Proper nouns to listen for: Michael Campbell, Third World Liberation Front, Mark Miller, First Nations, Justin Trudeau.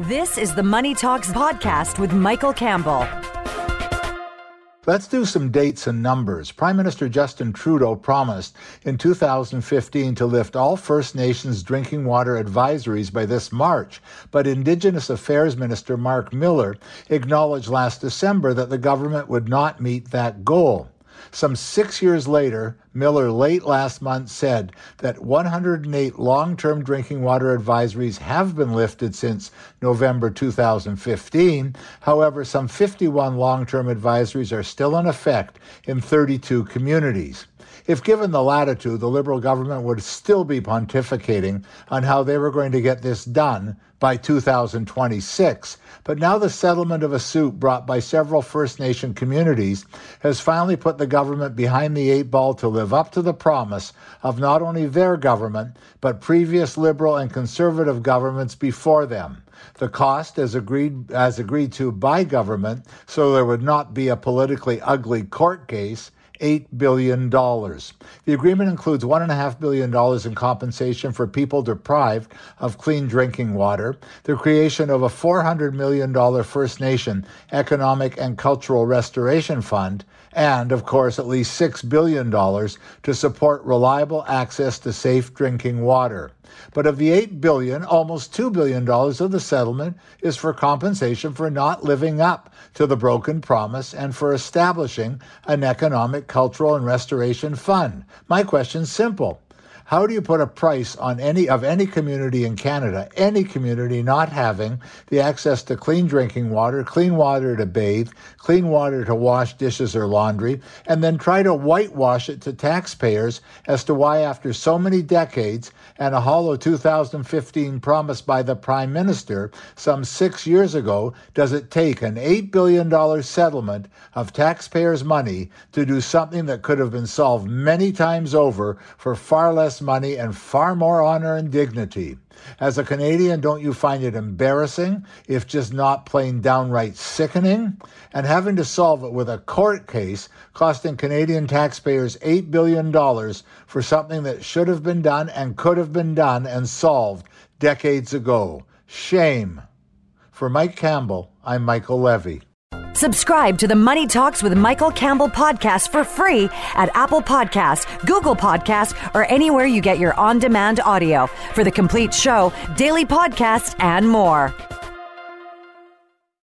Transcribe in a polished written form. This is the Money Talks podcast with Michael Campbell. Let's do some dates and numbers. Prime Minister Justin Trudeau promised in 2015 to lift all First Nations drinking water advisories by this March, but Indigenous Affairs Minister Mark Miller acknowledged last December that the government would not meet that goal. Some 6 years later, Miller late last month said that 108 long-term drinking water advisories have been lifted since November 2015. However, some 51 long-term advisories are still in effect in 32 communities. If given the latitude, the Liberal government would still be pontificating on how they were going to get this done by 2026. But now the settlement of a suit brought by several First Nation communities has finally put the government behind the eight ball to live up to the promise of not only their government, but previous Liberal and Conservative governments before them. The cost, as agreed to by government, so there would not be a politically ugly court case, $8 billion. The agreement includes $1.5 billion in compensation for people deprived of clean drinking water, the creation of a $400 million First Nation Economic and Cultural Restoration Fund, and, of course, at least $6 billion to support reliable access to safe drinking water. But of the $8 billion, almost $2 billion of the settlement is for compensation for not living up to the broken promise and for establishing an economic, cultural, and restoration fund. My question's simple. How do you put a price on any community in Canada, any community not having the access to clean drinking water, clean water to bathe, clean water to wash dishes or laundry, and then try to whitewash it to taxpayers as to why after so many decades and a hollow 2015 promise by the Prime Minister some 6 years ago, does it take an $8 billion settlement of taxpayers' money to do something that could have been solved many times over for far less money and far more honor and dignity? As a Canadian, don't you find it embarrassing, if just not plain downright sickening? And having to solve it with a court case costing Canadian taxpayers $8 billion for something that should have been done and could have been done and solved decades ago. Shame. For Mike Campbell, I'm Michael Levy. Subscribe to the Money Talks with Michael Campbell podcast for free at Apple Podcasts, Google Podcasts, or anywhere you get your on-demand audio for the complete show, daily podcasts, and more.